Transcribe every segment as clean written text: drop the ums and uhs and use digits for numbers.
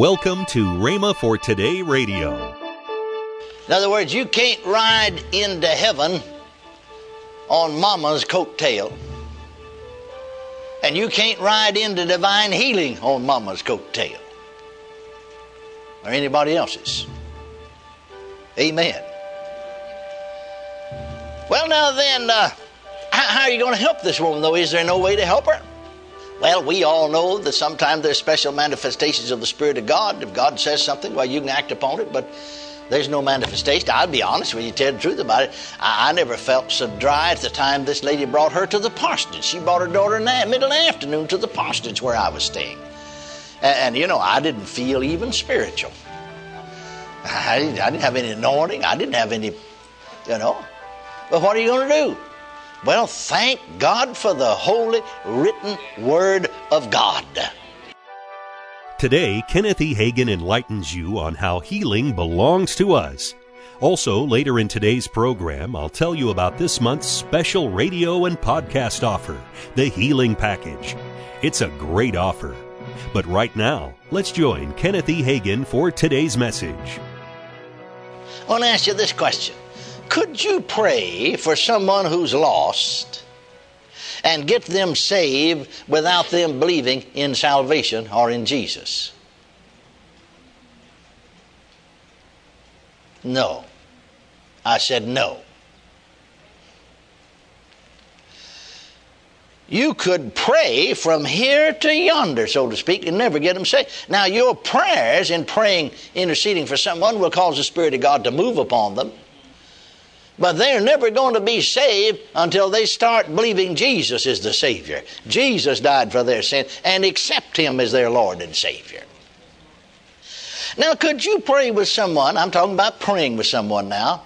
Welcome to Rhema for Today Radio. In other words, you can't ride into heaven on mama's coattail. And you can't ride into divine healing on mama's coattail. Or anybody else's. Amen. Well, now then, how are you going to help this woman, though? Is there no way to help her? Well, we all know that sometimes there's special manifestations of the Spirit of God. If God says something, well, you can act upon it, but there's no manifestation. I'll be honest with you, tell the truth about it. I never felt so dry at the time this lady brought her to the parsonage. She brought her daughter in the middle of the afternoon to the parsonage where I was staying. And you know, I didn't feel even spiritual. I didn't have any anointing. I didn't have any, you know. But what are you going to do? Well, thank God for the holy written Word of God. Today, Kenneth E. Hagin enlightens you on how healing belongs to us. Also, later in today's program, I'll tell you about this month's special radio and podcast offer, the Healing Package. It's a great offer. But right now, let's join Kenneth E. Hagin for today's message. I want to ask you this question. Could you pray for someone who's lost and get them saved without them believing in salvation or in Jesus? No. I said no. You could pray from here to yonder, so to speak, and never get them saved. Now, your prayers in praying, interceding for someone will cause the Spirit of God to move upon them. But they're never going to be saved until they start believing Jesus is the Savior. Jesus died for their sin and accept Him as their Lord and Savior. Now, could you pray with someone? I'm talking about praying with someone now.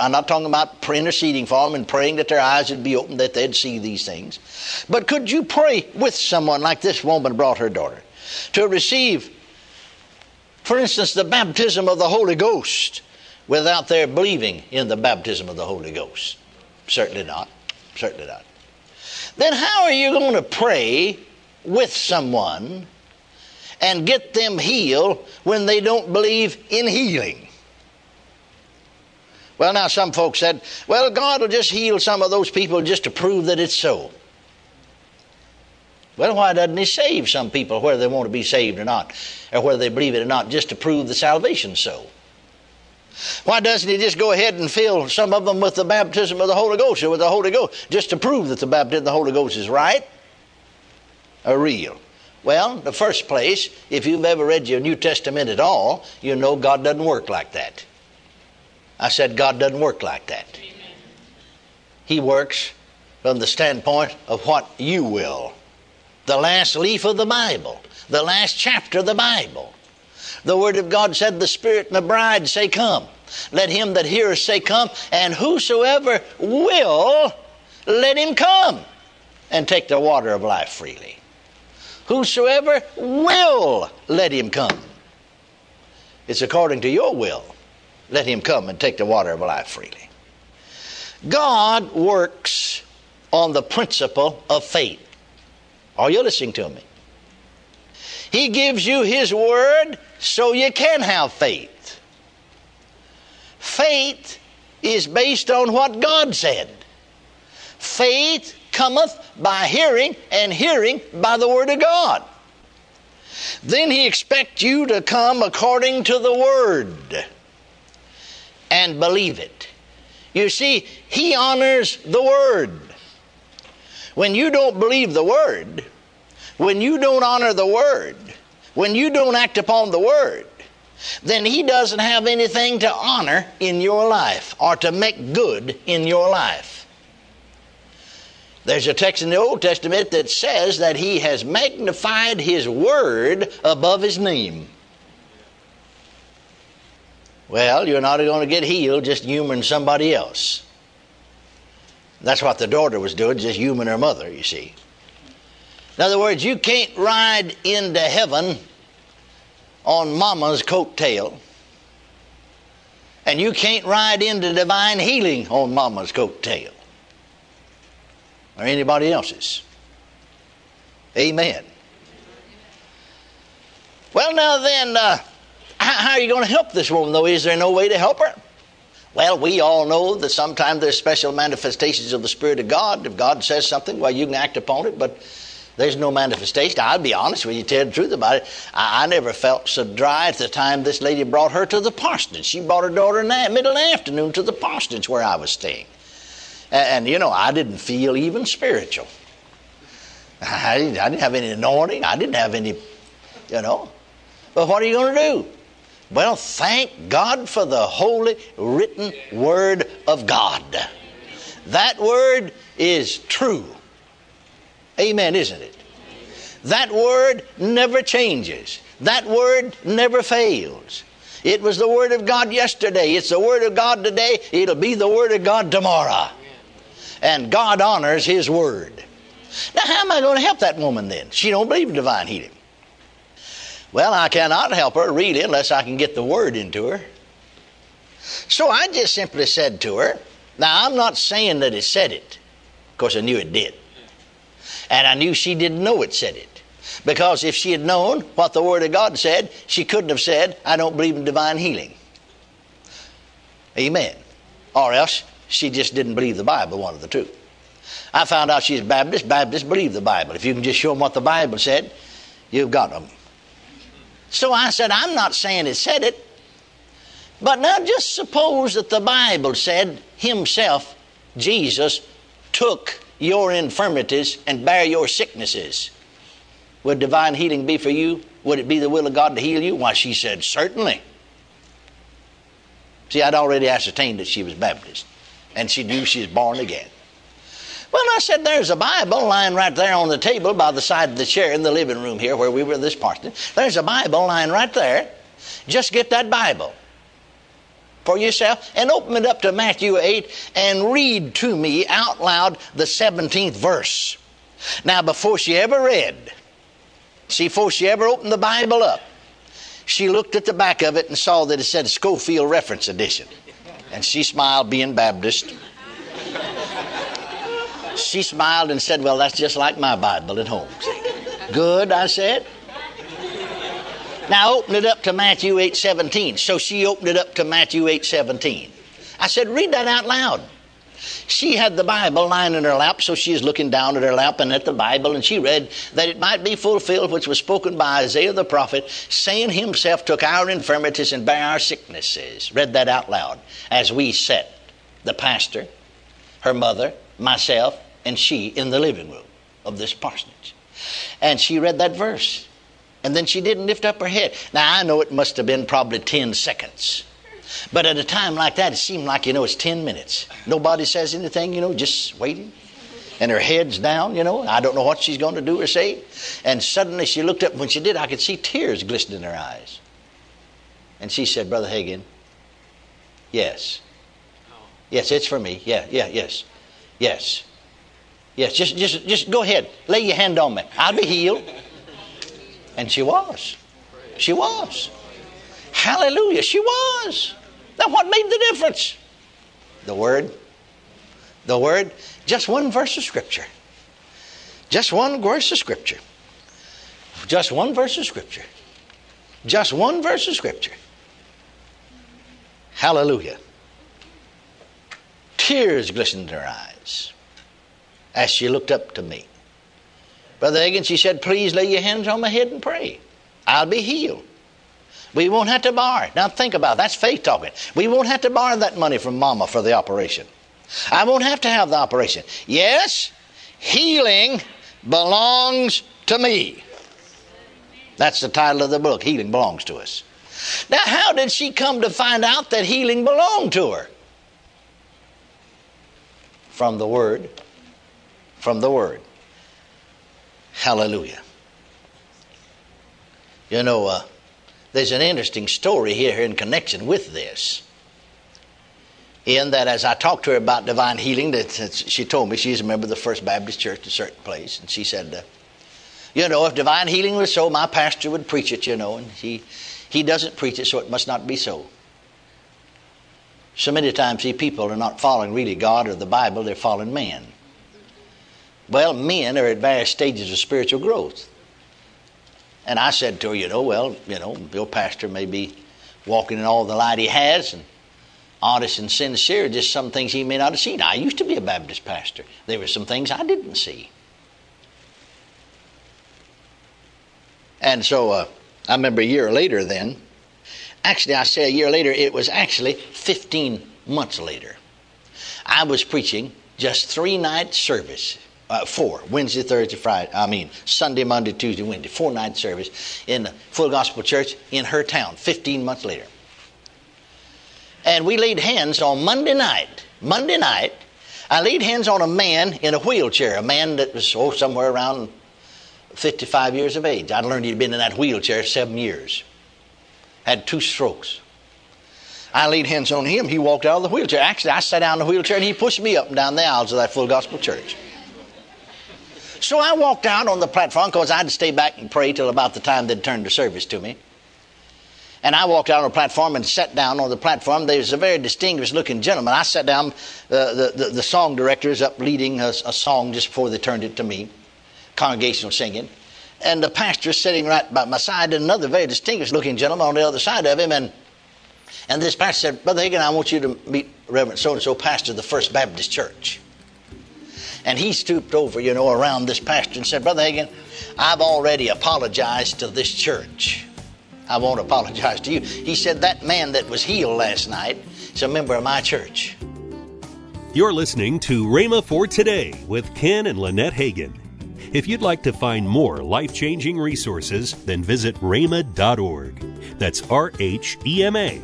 I'm not talking about interceding for them and praying that their eyes would be opened, that they'd see these things. But could you pray with someone like this woman brought her daughter to receive, for instance, the baptism of the Holy Ghost without their believing in the baptism of the Holy Ghost? Certainly not. Certainly not. Then how are you going to pray with someone and get them healed when they don't believe in healing? Well, now, some folks said, well, God will just heal some of those people just to prove that it's so. Well, why doesn't He save some people whether they want to be saved or not, or whether they believe it or not, just to prove the salvation's so? Why doesn't He just go ahead and fill some of them with the baptism of the Holy Ghost or with the Holy Ghost just to prove that the baptism of the Holy Ghost is right or real? Well, in the first place, if you've ever read your New Testament at all, you know God doesn't work like that. I said God doesn't work like that. Amen. He works from the standpoint of what you will. The last leaf of the Bible. The last chapter of the Bible. The Word of God said, the Spirit and the bride say, come. Let him that heareth say, come. And whosoever will, let him come and take the water of life freely. Whosoever will, let him come. It's according to your will. Let him come and take the water of life freely. God works on the principle of faith. Are you listening to me? He gives you His Word so you can have faith. Faith is based on what God said. Faith cometh by hearing, and hearing by the Word of God. Then He expects you to come according to the Word and believe it. You see, He honors the Word. When you don't believe the Word, when you don't honor the Word, when you don't act upon the Word, then He doesn't have anything to honor in your life or to make good in your life. There's a text in the Old Testament that says that He has magnified His Word above His name. Well, you're not going to get healed just humoring somebody else. That's what the daughter was doing, just humoring her mother, you see. In other words, you can't ride into heaven on mama's coattail. And you can't ride into divine healing on mama's coattail. Or anybody else's. Amen. Well, now then, how are you going to help this woman, though? Is there no way to help her? Well, we all know that sometimes there's special manifestations of the Spirit of God. If God says something, well, you can act upon it, but there's no manifestation. I'll be honest with you, tell the truth about it. I never felt so dry at the time this lady brought her to the parsonage. She brought her daughter in the middle of the afternoon to the parsonage where I was staying. And you know, I didn't feel even spiritual. I didn't have any anointing. I didn't have any, you know. But what are you going to do? Well, thank God for the holy written Word of God. That Word is true. Amen, isn't it? That Word never changes. That Word never fails. It was the Word of God yesterday. It's the Word of God today. It'll be the Word of God tomorrow. And God honors His Word. Now, how am I going to help that woman then? She don't believe in divine healing. Well, I cannot help her really unless I can get the Word into her. So I just simply said to her, now I'm not saying that it said it. Of course, I knew it did. And I knew she didn't know it said it. Because if she had known what the Word of God said, she couldn't have said, I don't believe in divine healing. Amen. Or else she just didn't believe the Bible, one of the two. I found out she's Baptist. Baptists believe the Bible. If you can just show them what the Bible said, you've got them. So I said, I'm not saying it said it, but now just suppose that the Bible said himself, Jesus, took your infirmities and bare your sicknesses. Would divine healing be for you? Would it be the will of God to heal you? Why, she said, certainly. See, I'd already ascertained that she was Baptist, and she knew she was born again. Well, I said, there's a Bible lying right there on the table by the side of the chair in the living room here where we were this parsonage. There's a Bible lying right there. Just get that Bible for yourself and open it up to Matthew 8 and read to me out loud the 17th verse. Now, before she ever read, see, before she ever opened the Bible up, she looked at the back of it and saw that it said Scofield Reference Edition. And she smiled, being Baptist. She smiled and said, well, that's just like my Bible at home. Good, I said. Now open it up to Matthew 8:17. So she opened it up to Matthew 8:17. I said, read that out loud. She had the Bible lying in her lap, so she was looking down at her lap and at the Bible, and she read that it might be fulfilled which was spoken by Isaiah the prophet, saying himself took our infirmities and bare our sicknesses. Read that out loud as we sat, the pastor, her mother, myself, and she in the living room of this parsonage. And she read that verse. And then she didn't lift up her head. Now, I know it must have been probably 10 seconds. But at a time like that, it seemed like, you know, it's 10 minutes. Nobody says anything, you know, just waiting. And her head's down, you know. I don't know what she's going to do or say. And suddenly she looked up. When she did, I could see tears glistening in her eyes. And she said, Brother Hagin, yes. Yes, it's for me. Yes. Yes, just go ahead. Lay your hand on me. I'll be healed. And she was. She was. Hallelujah, she was. Now what made the difference? The Word. The Word. Just one verse of Scripture. Just one verse of Scripture. Just one verse of Scripture. Just one verse of Scripture. Hallelujah. Tears glistened in her eyes as she looked up to me. Brother Hagin, she said, please lay your hands on my head and pray. I'll be healed. We won't have to borrow. Now think about it. That's faith talking. We won't have to borrow that money from Mama for the operation. I won't have to have the operation. Yes, healing belongs to me. That's the title of the book, Healing Belongs to Us. Now how did she come to find out that healing belonged to her? From the Word. From the Word. Hallelujah. You know, there's an interesting story here in connection with this. In that as I talked to her about divine healing, that she told me she's a member of the First Baptist Church at a certain place. And she said, you know, if divine healing was so, my pastor would preach it, you know. And he doesn't preach it, so it must not be so. So many times, see, people are not following really God or the Bible, they're following man. Well, men are at various stages of spiritual growth. And I said to her, your pastor may be walking in all the light he has and honest and sincere, just some things he may not have seen. I used to be a Baptist pastor. There were some things I didn't see. And so I remember a year later then, actually I say a year later, it was actually 15 months later. I was preaching just 3-night service, 4, Wednesday, Thursday, Friday, Sunday, Monday, Tuesday, Wednesday, 4-night service in the Full Gospel Church in her town, 15 months later. And we laid hands on Monday night, I laid hands on a man in a wheelchair, a man that was somewhere around 55 years of age. I learned he'd been in that wheelchair 7 years. Had 2 strokes. I laid hands on him. He walked out of the wheelchair. Actually, I sat down in the wheelchair and he pushed me up and down the aisles of that Full Gospel Church. So I walked out on the platform because I had to stay back and pray till about the time they'd turned the service to me. And I walked out on the platform and sat down on the platform. There was a very distinguished looking gentleman. I sat down, the song director is up leading a song just before they turned it to me. Congregational singing, and the pastor sitting right by my side, and another very distinguished looking gentleman on the other side of him, and this pastor said, Brother Hagin, I want you to meet Reverend so-and-so, pastor of the First Baptist Church. And he stooped over, around this pastor and said, Brother Hagin, I've already apologized to this church. I won't apologize to you. He said, that man that was healed last night is a member of my church. You're listening to Rhema for Today with Ken and Lynette Hagin. If you'd like to find more life-changing resources, then visit rhema.org. That's RHEMA.org.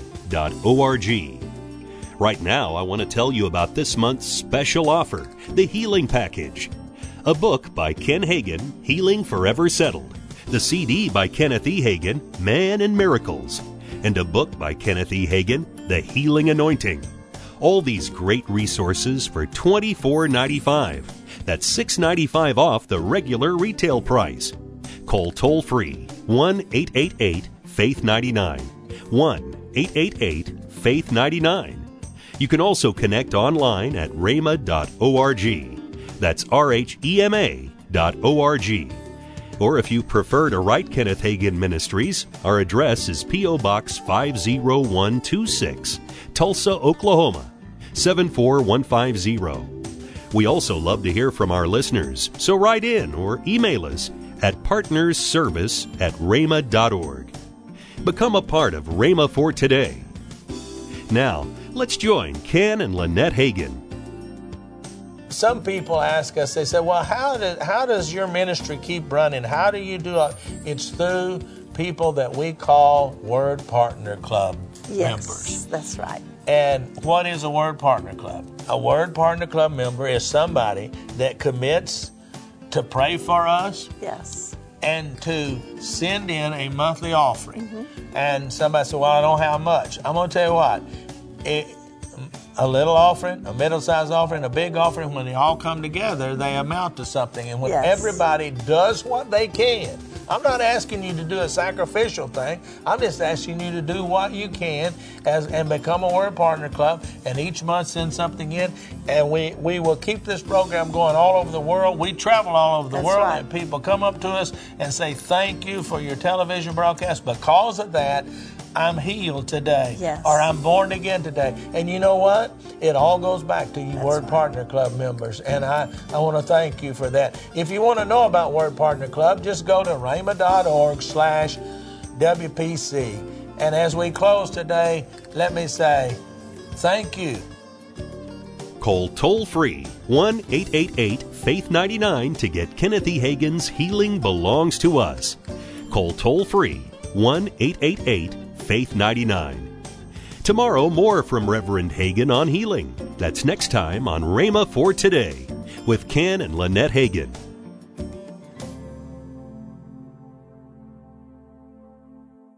Right now, I want to tell you about this month's special offer, The Healing Package. A book by Ken Hagin, Healing Forever Settled. The CD by Kenneth E. Hagin, Man and Miracles. And a book by Kenneth E. Hagin, The Healing Anointing. All these great resources for $24.95. That's $6.95 off the regular retail price. Call toll-free 1-888-FAITH-99, 1-888-FAITH-99. You can also connect online at rhema.org. That's RHEMA.org. Or if you prefer to write Kenneth Hagin Ministries, our address is P.O. Box 50126, Tulsa, Oklahoma, 74150. We also love to hear from our listeners, so write in or email us at partnersservice@rhema.org. Become a part of Rhema for Today. Now, let's join Ken and Lynette Hagin. Some people ask us, they say, well, how does your ministry keep running? How do you do it? It's through people that we call Word Partner Club members. Yes, that's right. And what is a Word Partner Club? A Word Partner Club member is somebody that commits to pray for us. Yes. And to send in a monthly offering. Mm-hmm. And somebody said, well, I don't know how much. I'm going to tell you what. A little offering, a middle-sized offering, a big offering, when they all come together, they amount to something. And when everybody does what they can, I'm not asking you to do a sacrificial thing. I'm just asking you to do what you can and become a Word Partner Club, and each month send something in, and we will keep this program going all over the world. We travel all over the world, right. And people come up to us and say, thank you for your television broadcast. Because of that, I'm healed today, or I'm born again today. And you know what? It all goes back to you Word Partner Club members, and I want to thank you for that. If you want to know about Word Partner Club, just go to rhema.org/WPC. And as we close today, let me say thank you. Call toll-free 1-888-FAITH-99 to get Kenneth E. Hagin's Healing Belongs to Us. Call toll-free 1-888-FAITH-99. Tomorrow, more from Reverend Hagin on healing. That's next time on Rhema for Today with Ken and Lynette Hagin.